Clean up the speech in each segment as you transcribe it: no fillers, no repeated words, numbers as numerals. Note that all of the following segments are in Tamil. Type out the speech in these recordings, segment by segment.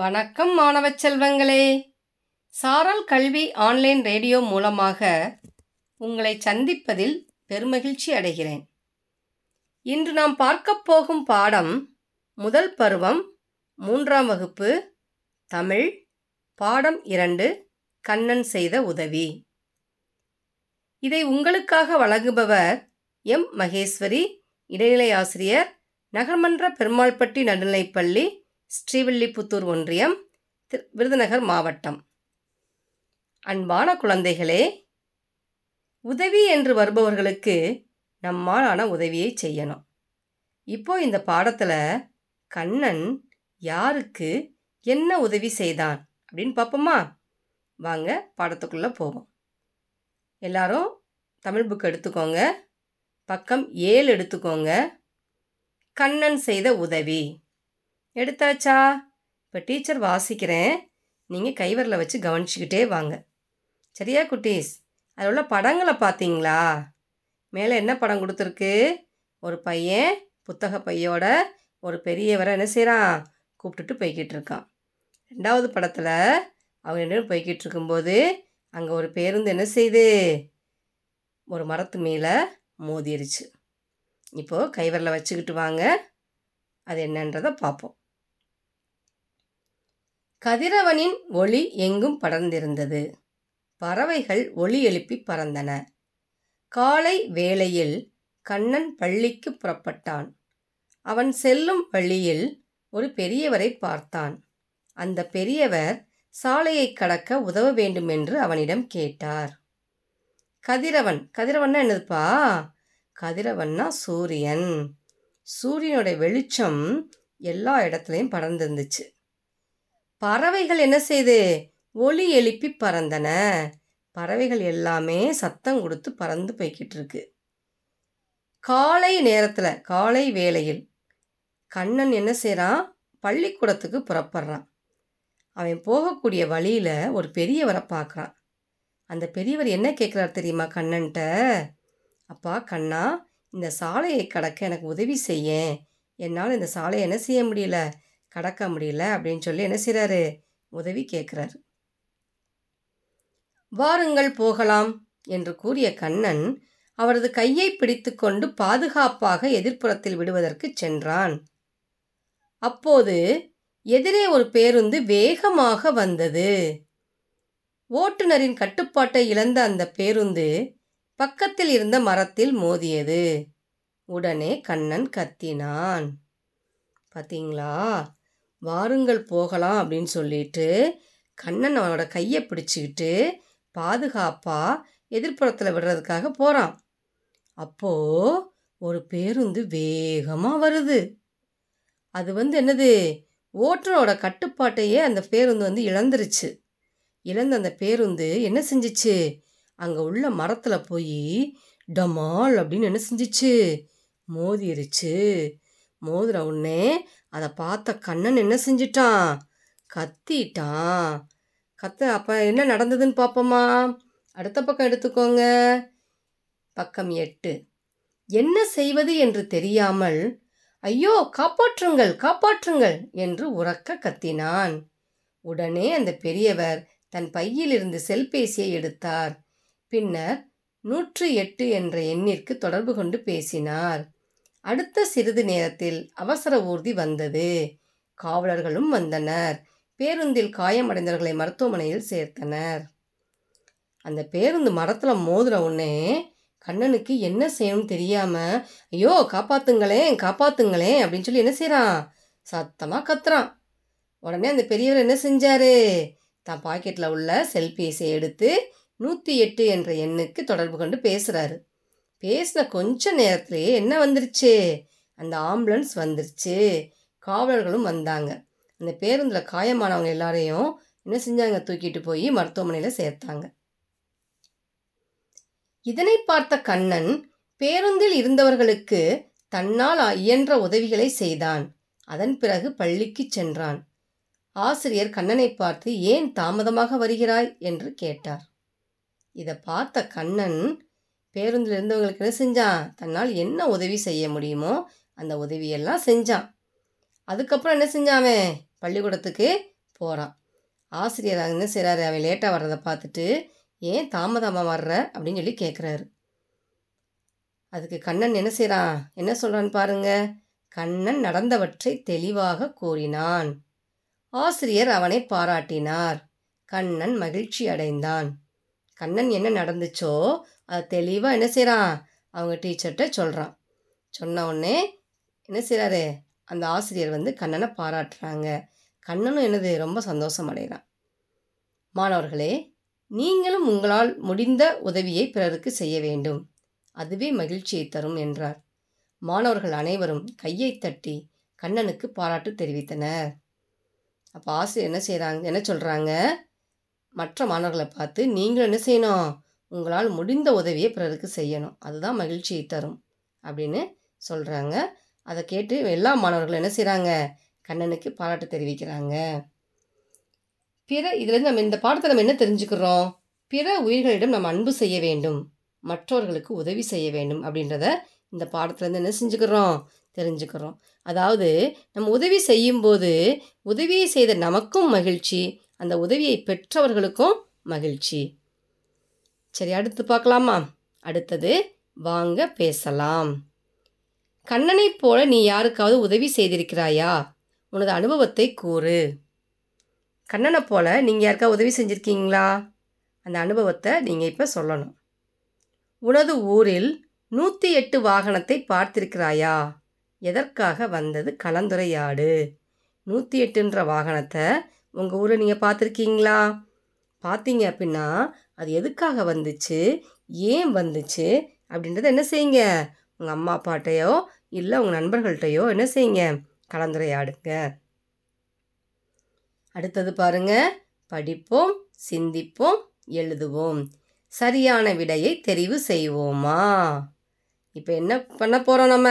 வணக்கம் மாணவ செல்வங்களே, சாரல் கல்வி ஆன்லைன் ரேடியோ மூலமாக உங்களை சந்திப்பதில் பெருமகிழ்ச்சி அடைகிறேன். இன்று நாம் பார்க்க போகும் பாடம் முதல் பருவம் 3ஆம் வகுப்பு தமிழ் பாடம் 2 கண்ணன் செய்த உதவி. இதை உங்களுக்காக வழங்குபவர் எம் மகேஸ்வரி, இடைநிலை ஆசிரியர், நகர்மன்ற பெருமாள்பட்டி நடுநிலைப்பள்ளி, ஸ்ரீவில்லிபுத்தூர் ஒன்றியம், விருதுநகர் மாவட்டம். அன்பான குழந்தைகளே, உதவி என்று வருபவர்களுக்கு நம்மாலான உதவியை செய்யணும். இப்போ இந்த பாடத்தில் கண்ணன் யாருக்கு என்ன உதவி செய்தான் அப்படின்னு பார்ப்போமா? வாங்க பாடத்துக்குள்ளே போவோம். எல்லாரும் தமிழ் புக் எடுத்துக்கோங்க, பக்கம் 7 எடுத்துக்கோங்க. கண்ணன் செய்த உதவி எடுத்தாச்சா? இப்போ டீச்சர் வாசிக்கிறேன், நீங்கள் கைவரில் வச்சு கவனிச்சுக்கிட்டே வாங்க, சரியா குட்டீஸ்? அதில் உள்ள படங்களை பார்த்தீங்களா? மேலே என்ன படம் கொடுத்துருக்கு? ஒரு பையன் புத்தக பையோட ஒரு பெரியவரை என்ன செய்கிறான்? கூப்பிட்டுட்டு போய்கிட்டு இருக்கான். 2வது படத்தில் அவங்க ரெண்டு போய்கிட்டு இருக்கும்போது அங்கே ஒரு பேருந்து என்ன செய்யுது? ஒரு மரத்து மேலே மோதிருச்சு. இப்போது கைவரில் வச்சுக்கிட்டு வாங்க, அது என்னன்றதை பார்ப்போம். கதிரவனின் ஒளி எங்கும் படர்ந்திருந்தது. பறவைகள் ஒளி எழுப்பி பறந்தன. காலை வேளையில் கண்ணன் பள்ளிக்கு புறப்பட்டான். அவன் செல்லும் வழியில் ஒரு பெரியவரை பார்த்தான். அந்த பெரியவர் சாலையை கடக்க உதவ வேண்டும் என்று அவனிடம் கேட்டார். கதிரவன், கதிரவன்னா என்னதுப்பா? கதிரவன்னா சூரியன். சூரியனுடைய வெளிச்சம் எல்லா இடத்துலையும் பறந்துருந்துச்சு. பறவைகள் என்ன செய்து? ஒளி எழுப்பி பறந்தன. பறவைகள் எல்லாமே சத்தம் கொடுத்து பறந்து போய்கிட்டு இருக்கு. காலை நேரத்தில், காலை வேளையில் கண்ணன் என்ன செய்கிறான்? பள்ளிக்கூடத்துக்கு புறப்படுறான். அவன் போகக்கூடிய வழியில் ஒரு பெரியவரை பார்க்குறான். அந்த பெரியவர் என்ன கேட்குறார் தெரியுமா கண்ணன்ட்ட? அப்பா கண்ணா, இந்த சாலையை கடக்க எனக்கு உதவி செய்ய, என்னால் இந்த சாலையை என்ன செய்ய முடியல, கடக்க முடியல அப்படின்னு சொல்லி என்ன செய்கிறாரு? உதவி கேட்குறாரு. வாருங்கள் போகலாம் என்று கூறிய கண்ணன் அவரது கையை பிடித்து கொண்டு பாதுகாப்பாக எதிர்ப்புறத்தில் விடுவதற்கு சென்றான். அப்போது எதிரே ஒரு பேருந்து வேகமாக வந்தது. ஓட்டுநரின் கட்டுப்பாட்டை இழந்த அந்த பேருந்து பக்கத்தில் இருந்த மரத்தில் மோதியது. உடனே கண்ணன் கத்தினான். பார்த்தீங்களா, வாருங்கள் போகலாம் அப்படின்னு சொல்லிட்டு கண்ணன் அவனோட கையை பிடிச்சிக்கிட்டு பாதுகாப்பாக எதிர்ப்புறத்தில் விடுறதுக்காக போகிறான். அப்போது ஒரு பேருந்து வேகமாக வருது. அது வந்து என்னது? ஓட்டுநரோட கட்டுப்பாட்டையே அந்த பேருந்து வந்து இழந்துருச்சு. இழந்த அந்த பேருந்து என்ன செஞ்சிச்சு? அங்கே உள்ள மரத்தில் போய் டமால் அப்படின்னு என்ன செஞ்சிச்சு? மோதிருச்சு. மோதுற உடனே அதை பார்த்த கண்ணன் என்ன செஞ்சிட்டான்? கத்திட்டான். அப்போ என்ன நடந்ததுன்னு பார்ப்போமா? அடுத்த பக்கம் எடுத்துக்கோங்க, பக்கம் 8. என்ன செய்வது என்று தெரியாமல் ஐயோ காப்பாற்றுங்கள் காப்பாற்றுங்கள் என்று உரக்க கத்தினான். உடனே அந்த பெரியவர் தன் பையிலிருந்து செல்பேசியை எடுத்தார். பின்னர் 108 என்ற எண்ணிற்கு தொடர்பு கொண்டு பேசினார். அடுத்த சிறிது நேரத்தில் அவசர ஊர்தி வந்தது. காவலர்களும் வந்தனர். பேருந்தில் காயமடைந்தவர்களை மருத்துவமனையில் சேர்த்தனர். அந்த பேருந்து மரத்தில் மோதுற உடனே கண்ணனுக்கு என்ன செய்யணும்னு தெரியாமல் ஐயோ காப்பாற்றுங்களேன் காப்பாற்றுங்களேன் அப்படின்னு சொல்லி என்ன செய்கிறான்? சத்தமாக கத்துறான். உடனே அந்த பெரியவர் என்ன செஞ்சார்? தான் பாக்கெட்டில் உள்ள செல்பேசியை எடுத்து 108 என்ற எண்ணுக்கு தொடர்பு கொண்டு பேசுகிறாரு. பேசின கொஞ்ச நேரத்துலேயே என்ன வந்துருச்சு? அந்த ஆம்புலன்ஸ் வந்துருச்சு. காவலர்களும் வந்தாங்க. அந்த பேருந்தில் காயமானவங்க எல்லாரையும் என்ன செஞ்சாங்க? தூக்கிட்டு போய் மருத்துவமனையில் சேர்த்தாங்க. இதனை பார்த்த கண்ணன் பேருந்தில் இருந்தவர்களுக்கு தன்னால் இயன்ற உதவிகளை செய்தான். அதன் பிறகு பள்ளிக்கு சென்றான். ஆசிரியர் கண்ணனை பார்த்து ஏன் தாமதமாக வருகிறாய் என்று கேட்டார். இதை பார்த்த கண்ணன் பேருந்தில் இருந்தவங்களுக்கு என்ன செஞ்சான்? தன்னால் என்ன உதவி செய்ய முடியுமோ அந்த உதவியெல்லாம் செஞ்சான். அதுக்கப்புறம் என்ன செஞ்சான்? பள்ளிக்கூடத்துக்கு போகிறான். ஆசிரியராக இருந்து சிறாரு அவன் லேட்டாக வர்றதை பார்த்துட்டு ஏன் தாமதமாக வர்ற அப்படின்னு சொல்லி கேட்குறாரு. அதுக்கு கண்ணன் என்ன செய்கிறான், என்ன சொல்கிறான்னு பாருங்கள். கண்ணன் நடந்தவற்றை தெளிவாக கூறினான். ஆசிரியர் அவனை பாராட்டினார். கண்ணன் மகிழ்ச்சி அடைந்தான். கண்ணன் என்ன நடந்துச்சோ அதை தெளிவாக என்ன செய்கிறான், அவங்க டீச்சர்கிட்ட சொல்கிறான். சொன்ன உடனே என்ன செய்கிறாரு, அந்த ஆசிரியர் வந்து கண்ணனை பாராட்டுறாங்க. கண்ணனும் என்னது, ரொம்ப சந்தோஷம் அடைகிறான். மாணவர்களே, நீங்களும் உங்களால் முடிந்த உதவியை பிறருக்கு செய்ய வேண்டும், அதுவே மகிழ்ச்சியை தரும் என்றார். மாணவர்கள் அனைவரும் கையை தட்டி கண்ணனுக்கு பாராட்டு தெரிவித்தனர். அப்போ ஆசிரியர் என்ன செய்கிறாங்க, என்ன சொல்கிறாங்க, மற்ற மாணவர்களை பார்த்து நீங்களும் என்ன செய்யணும், உங்களால் முடிந்த உதவியை பிறருக்கு செய்யணும், அதுதான் மகிழ்ச்சியை தரும் அப்படின்னு சொல்கிறாங்க. அதை கேட்டு எல்லா மாணவர்களும் என்ன செய்கிறாங்க, கண்ணனுக்கு பாராட்டு தெரிவிக்கிறாங்க. இதுலேருந்து நம்ம இந்த பாடத்தை நம்ம என்ன தெரிஞ்சுக்கிறோம், பிற உயிர்களிடம் நம்ம அன்பு செய்ய வேண்டும், மற்றவர்களுக்கு உதவி செய்ய வேண்டும் அப்படின்றத இந்த பாடத்துலேருந்து என்ன செஞ்சுக்கிறோம், தெரிஞ்சுக்கிறோம். அதாவது நம்ம உதவி செய்யும்போது உதவியை செய்த நமக்கும் மகிழ்ச்சி, அந்த உதவியை பெற்றவர்களுக்கும் மகிழ்ச்சி. சரி, அடுத்து பார்க்கலாமா? அடுத்தது வாங்க பேசலாம். கண்ணனை போல நீ யாருக்காவது உதவி செய்திருக்கிறாயா? உனது அனுபவத்தை கூறு. கண்ணனை போல நீங்கள் யாருக்காவது உதவி செஞ்சுருக்கீங்களா? அந்த அனுபவத்தை நீங்கள் இப்போ சொல்லணும். உனது ஊரில் 108 வாகனத்தை பார்த்திருக்கிறாயா? எதற்காக வந்தது? கலந்துரையாடு. 108ன்ற வாகனத்தை உங்கள் ஊரில் நீங்கள் பார்த்துருக்கீங்களா? பார்த்தீங்க அப்படின்னா அது எதுக்காக வந்துச்சு, ஏன் வந்துச்சு அப்படின்றத என்ன செய்யுங்க, உங்கள் அம்மா அப்பாட்டையோ இல்லை உங்கள் நண்பர்கள்ட்டையோ என்ன செய்யுங்க, கலந்துரையாடுங்க. அடுத்தது பாருங்கள், படிப்போம், சிந்திப்போம், எழுதுவோம், சரியான விடையை தெரிவு செய்வோமா? இப்போ என்ன பண்ண போகிறோம், நம்ம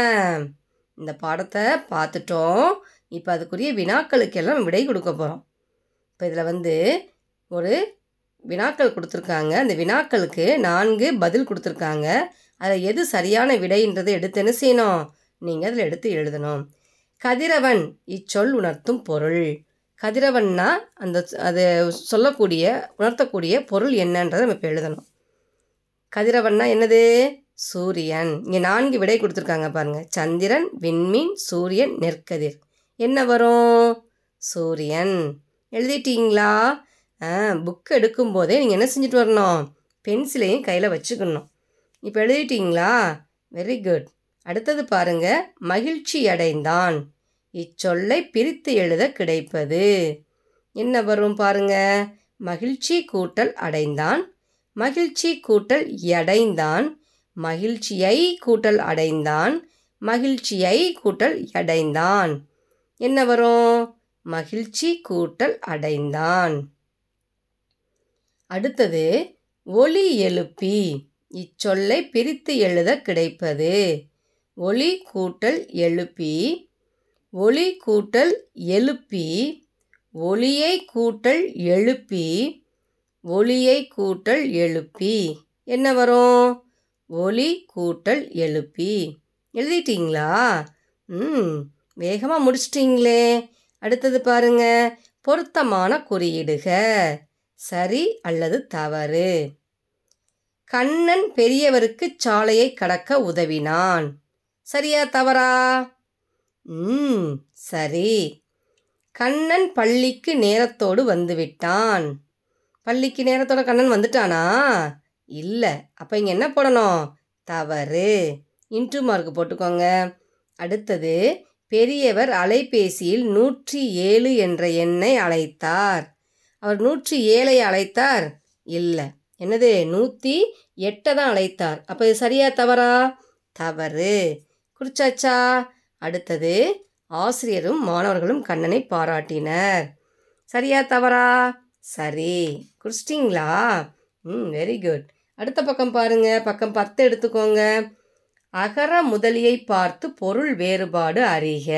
இந்த பாடத்தை பார்த்துட்டோம். இப்போ அதுக்குரிய வினாக்களுக்கெல்லாம் விடை கொடுக்க போகிறோம். இப்போ இதில் வந்து ஒரு வினாக்கள் கொடுத்துருக்காங்க. அந்த வினாக்களுக்கு 4 பதில் கொடுத்துருக்காங்க. அதில் எது சரியான விடைன்றது எடுத்து என்ன செய்யணும், நீங்கள் அதில் எடுத்து எழுதணும். கதிரவன் இச்சொல் உணர்த்தும் பொருள். கதிரவன்னா அந்த அது சொல்லக்கூடிய உணர்த்தக்கூடிய பொருள் என்னன்றதை நம்ம இப்போ எழுதணும். கதிரவன்னா என்னது, சூரியன். இங்கே 4 விடை கொடுத்துருக்காங்க பாருங்கள். சந்திரன், விண்மீன், சூரியன், நெற்கதிர். என்ன வரும்? சூரியன். எழுதிட்டீங்களா? புக்கு எடுக்கும்போதே நீங்கள் என்ன செஞ்சுட்டு வரணும், பென்சிலையும் கையில் வச்சுக்கணும். இப்போ எழுதிட்டீங்களா? Very good. அடுத்தது பாருங்கள், மகிழ்ச்சி அடைந்தான். இச்சொல்லை பிரித்து எழுத கிடைப்பது. என்ன வரும் பாருங்கள், மகிழ்ச்சி கூட்டல் அடைந்தான், மகிழ்ச்சி கூட்டல் எடைந்தான், மகிழ்ச்சியை கூட்டல் அடைந்தான், மகிழ்ச்சியை கூட்டல் எடைந்தான். என்ன வரும்? மகிழ்ச்சி கூட்டல் அடைந்தான். அடுத்தது ஒலி எழுப்பி. இச்சொல்லை பிரித்து எழுத கிடைப்பது. ஒலி கூட்டல் எழுப்பி, ஒலி கூட்டல் எழுப்பி, ஒலியை கூட்டல் எழுப்பி, ஒலியை கூட்டல் எழுப்பி. என்ன வரும்? ஒலி கூட்டல் எழுப்பி. எழுதிட்டிங்களா? வேகமாக முடிச்சிட்டிங்களே. அடுத்தது பாருங்கள், பொருத்தமான குறியீடுக. சரி அல்லது தவறு. கண்ணன் பெரியவருக்கு சாலையை கடக்க உதவினான். சரியா தவறா? சரி. கண்ணன் பள்ளிக்கு நேரத்தோடு வந்துவிட்டான். பள்ளிக்கு நேரத்தோடு கண்ணன் வந்துட்டானா? இல்லை. அப்போ இங்கே என்ன போடணும், தவறு. இன்ட்ரூ மார்க் போட்டுக்கோங்க. அடுத்தது, பெரியவர் அலைபேசியில் 107 என்ற எண்ணை அழைத்தார். அவர் 107 அழைத்தார்? இல்லை. என்னது, 108 தான் அழைத்தார். அப்போ இது சரியா தவறா? தவறு. குறிச்சாச்சா? அடுத்தது, ஆசிரியரும் மாணவர்களும் கண்ணனை பாராட்டினர். சரியா தவறா? சரி. குறிச்சிட்டிங்களா? Very good. அடுத்த பக்கம் பாருங்கள், பக்கம் 10 எடுத்துக்கோங்க. அகர முதலியை பார்த்து பொருள் வேறுபாடு அறிக.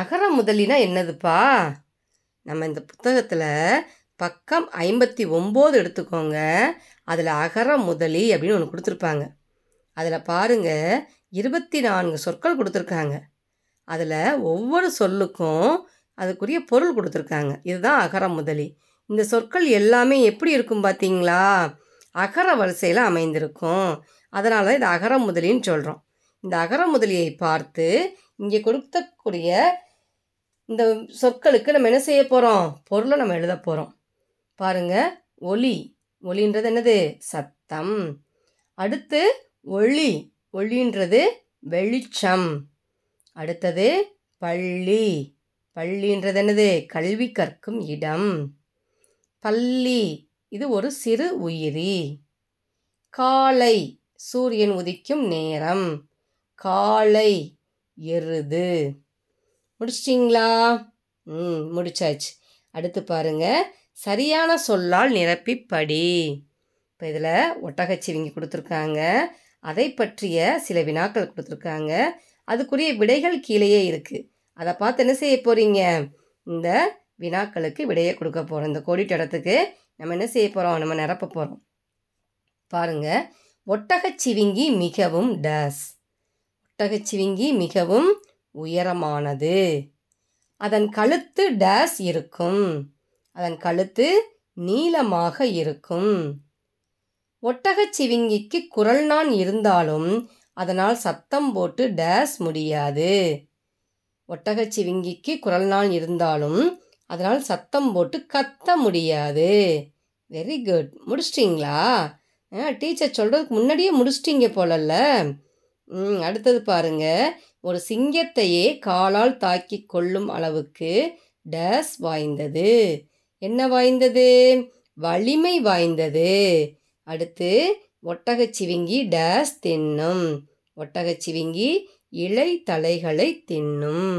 அகர முதலினா என்னதுப்பா? நம்ம இந்த புத்தகத்தில் பக்கம் 59 எடுத்துக்கோங்க. அதில் அகர முதலி அப்படின்னு ஒன்று கொடுத்துருப்பாங்க. அதில் பாருங்கள், 24 சொற்கள் கொடுத்துருக்காங்க. அதில் ஒவ்வொரு சொல்லுக்கும் அதுக்குரிய பொருள் கொடுத்துருக்காங்க. இதுதான் அகர முதலி. இந்த சொற்கள் எல்லாமே எப்படி இருக்கும் பார்த்தீங்களா? அகர வரிசையில் அமைந்திருக்கும். அதனால தான் இது அகர முதலின்னு சொல்கிறோம். இந்த அகர முதலியை பார்த்து இங்கே கொடுக்கக்கூடிய இந்த சொற்களுக்கு நம்ம என்ன செய்ய போகிறோம்? பொருளை நம்ம எழுத போகிறோம். பாருங்கள், ஒலி. ஒலின்றது என்னது? சத்தம். அடுத்து ஒளி. ஒளின்றது வெளிச்சம். அடுத்தது பள்ளி. பள்ளின்றது என்னது? கல்வி கற்கும் இடம். பள்ளி இது ஒரு சிறு உயிரி. காலை சூரியன் உதிக்கும் நேரம். காலை எருது. முடிச்சிட்டிங்களா? முடிச்சாச்சு. அடுத்து பாருங்க, சரியான சொல்லால் நிரப்பிப்படி. இப்போ இதில் ஒட்டகச்சிவிங்கி கொடுத்துருக்காங்க, அதை பற்றிய சில வினாக்கள் கொடுத்துருக்காங்க, அதுக்குரிய விடைகள் கீழேயே இருக்குது. அதை பார்த்து என்ன செய்ய போகிறீங்க? இந்த வினாக்களுக்கு விடையை கொடுக்க போகிறோம். இந்த கோடிட்ட இடத்துக்கு நம்ம என்ன செய்ய போகிறோம்? நம்ம நிரப்ப போகிறோம். பாருங்கள், ஒட்டகச்சிவிங்கி மிகவும் டேஸ். ஒட்டகச்சிவிங்கி மிகவும் உயரமானது. அதன் கழுத்து டேஸ் இருக்கும். அதன் கழுத்து நீளமாக இருக்கும். ஒட்டகச்சிவிங்கிக்கு குரல் நான் இருந்தாலும் அதனால் சத்தம் போட்டு டேஸ் முடியாது. ஒட்டகச்சிவிங்கிக்கு குரல் நான் இருந்தாலும் அதனால் சத்தம் போட்டு கத்த முடியாது. Very good. முடிச்சிட்டிங்களா? டீச்சர் சொல்கிறதுக்கு முன்னாடியே முடிச்சிட்டிங்க போலல்ல. அடுத்தது பாருங்கள், ஒரு சிங்கத்தையே காலால் தாக்கி கொள்ளும் அளவுக்கு டேஸ் வாய்ந்தது. என்ன வாய்ந்தது? வலிமை வாய்ந்தது. அடுத்து ஒட்டகச்சிவிங்கி டேஸ் தின்னும். ஒட்டகச்சிவிங்கி இலை தலைகளை தின்னும்.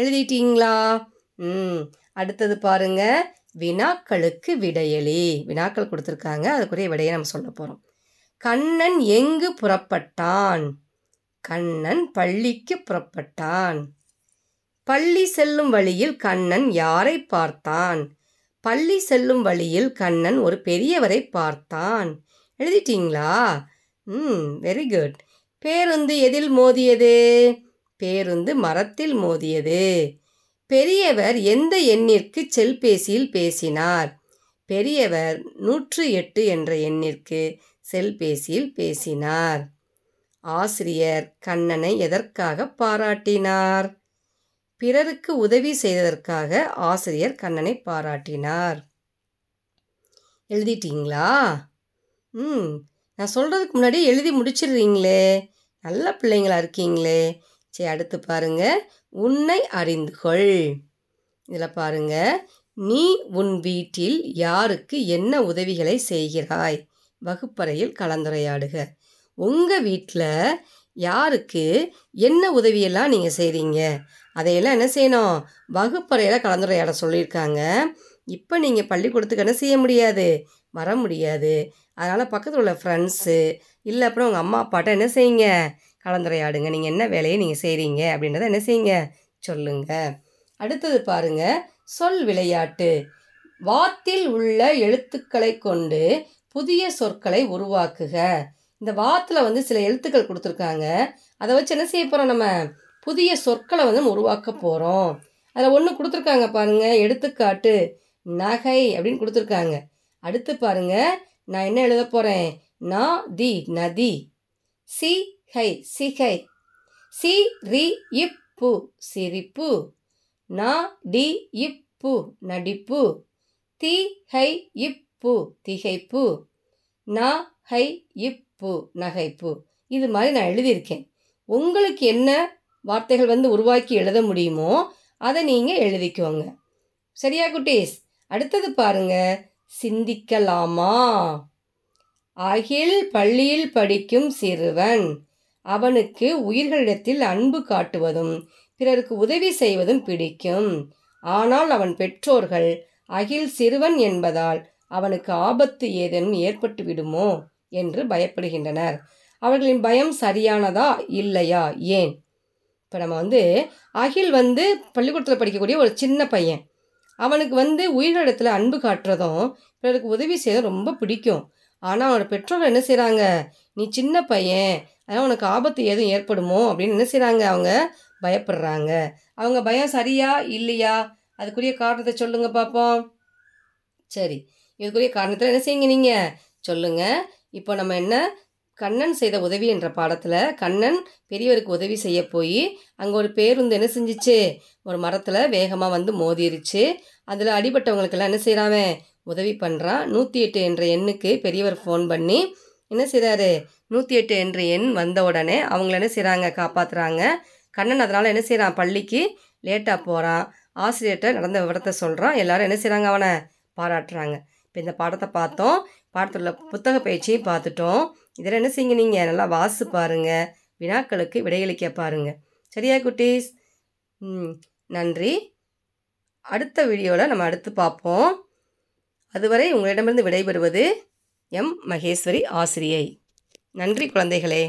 எழுதிட்டீங்களா? அடுத்தது பாருங்க, வினாக்களுக்கு விடையளி. வினாக்கள் கொடுத்துருக்காங்க, அதுக்குரிய விடையை நம்ம சொல்ல போகிறோம். கண்ணன் எங்கு புறப்பட்டான்? கண்ணன் பள்ளிக்கு புறப்பட்டான். பள்ளி செல்லும் வழியில் கண்ணன் யாரை பார்த்தான்? பள்ளி செல்லும் வழியில் கண்ணன் ஒரு பெரியவரை பார்த்தான். எழுதிட்டிங்களா? Very good. பேருந்து எதில் மோதியது? பேருந்து மரத்தில் மோதியது. பெரியவர் எந்த எண்ணிற்கு செல்பேசியில் பேசினார்? பெரியவர் 108 என்ற எண்ணிற்கு செல்பேசியில் பேசினார். ஆசிரியர் கண்ணனை எதற்காக பாராட்டினார்? பிறருக்கு உதவி செய்ததற்காக ஆசிரியர் கண்ணனை பாராட்டினார். எழுதிட்டீங்களா? நான் சொல்கிறதுக்கு முன்னாடி எழுதி முடிச்சிடுறீங்களே, நல்ல பிள்ளைங்களா இருக்கீங்களே. சரி, அடுத்து பாருங்கள், உன்னை அறிந்து கொள். இதில் பாருங்கள், நீ உன் வீட்டில் யாருக்கு என்ன உதவிகளை செய்கிறாய்? வகுப்பறையில் கலந்துரையாடுக. உங்கள் வீட்டில் யாருக்கு என்ன உதவியெல்லாம் நீங்கள் செய்கிறீங்க, அதையெல்லாம் என்ன செய்யணும்? வகுப்பறையில் கலந்துரையாட சொல்லியிருக்காங்க. இப்போ நீங்கள் பள்ளிக்கூடத்துக்கு என்ன செய்ய முடியாது? வர முடியாது. அதனால் பக்கத்தில் உள்ள ஃப்ரெண்ட்ஸு இல்லை அப்புறம் உங்கள் அம்மா அப்பாட்ட என்ன செய்யுங்க? கலந்துரையாடுங்க. நீங்கள் என்ன வேலையை நீங்கள் செய்கிறீங்க அப்படின்றத என்ன செய்யுங்க? சொல்லுங்கள். அடுத்தது பாருங்கள், சொல் விளையாட்டு. வாத்தில் உள்ள எழுத்துக்களை கொண்டு புதிய சொற்களை உருவாக்குக. இந்த வாத்தில் சில எழுத்துக்கள் கொடுத்துருக்காங்க, அதை வச்சு என்ன செய்ய போகிறோம்? நம்ம புதிய சொற்களை நம்ம உருவாக்க போகிறோம். அதில் ஒன்று கொடுத்துருக்காங்க பாருங்கள், எடுத்துக்காட்டு நகை அப்படின்னு கொடுத்துருக்காங்க. அடுத்து பாருங்கள், நான் என்ன எழுத போகிறேன்? நா தி நதி. சி ஹை சிகை. சி ரி இப்பு சிரிப்பு. நா டி இப்பு நடிப்பு. தி ஹை இப்பு திகைப்பு. நா ஹை இப்பு நகைப்பு. இது மாதிரி நான் எழுதியிருக்கேன். உங்களுக்கு என்ன வார்த்தைகள் உருவாக்கி எழுத முடியுமோ அதை நீங்கள் எழுதிக்கோங்க. சரியா குட்டீஸ்? அடுத்தது பாருங்கள், சிந்திக்கலாமா? அகில் பள்ளியில் படிக்கும் சிறுவன். அவனுக்கு உயிர்களிடத்தில் அன்பு காட்டுவதும் பிறருக்கு உதவி செய்வதும் பிடிக்கும். ஆனால் அவன் பெற்றோர்கள் அகில் சிறுவன் என்பதால் அவனுக்கு ஆபத்து ஏதேனும் ஏற்பட்டு விடுமோ என்று பயப்படுகின்றனர். அவர்களின் பயம் சரியானதா இல்லையா? ஏன்? இப்போ நம்ம அகில் பள்ளிக்கூடத்தில் படிக்கக்கூடிய ஒரு சின்ன பையன். அவனுக்கு உயிரிடத்தில் அன்பு காட்டுறதும் பிறருக்கு உதவி செய்யறதும் ரொம்ப பிடிக்கும். ஆனால் அவனோட பெற்றோர்கள் என்ன செய்கிறாங்க? நீ சின்ன பையன், அதனால் உனக்கு ஆபத்து எதுவும் ஏற்படுமோ அப்படின்னு என்ன செய்கிறாங்க? அவங்க பயப்படுறாங்க. அவங்க பயம் சரியா இல்லையா அதுக்குரிய காரணத்தை சொல்லுங்கள் பார்ப்போம். சரி, இதுக்குரிய காரணத்தில் என்ன செய்யுங்க நீங்கள் சொல்லுங்கள். இப்போ நம்ம என்ன கண்ணன் செய்த உதவி என்ற பாடத்தில் கண்ணன் பெரியவருக்கு உதவி செய்ய போய் அங்கே ஒரு பேருந்து என்ன செஞ்சிச்சு, ஒரு மரத்தில் வேகமாக வந்து மோதிருச்சு. அதில் அடிபட்டவங்களுக்கெல்லாம் என்ன செய்கிறாங்க, உதவி பண்ணுறான். 108 என்ற எண்ணுக்கு பெரியவர் ஃபோன் பண்ணி என்ன செய்கிறாரு, 108 என்ற எண் வந்த உடனே அவங்கள என்ன செய்கிறாங்க, காப்பாற்றுறாங்க. கண்ணன் அதனால் என்ன செய்கிறான், பள்ளிக்கு லேட்டாக போகிறான். ஆசிரியர்கிட்ட நடந்த விவரத்தை சொல்கிறான். எல்லோரும் என்ன செய்கிறாங்க, அவனை பாராட்டுறாங்க. இப்போ இந்த பாடத்தை பார்த்தோம், பாடத்துள்ள புத்தக பயிற்சியும் பார்த்துட்டோம். இதில் என்ன செய்யுங்க நீங்கள், நல்லா வாசி பாருங்கள், வினாக்களுக்கு விடையளிக்க பாருங்கள். சரியா குட்டீஸ்? நன்றி. அடுத்த வீடியோவில் நம்ம அடுத்து பார்ப்போம். அதுவரை உங்களிடமிருந்து விடைபெறுவது எம் மகேஸ்வரி ஆசிரியை. நன்றி குழந்தைகளே.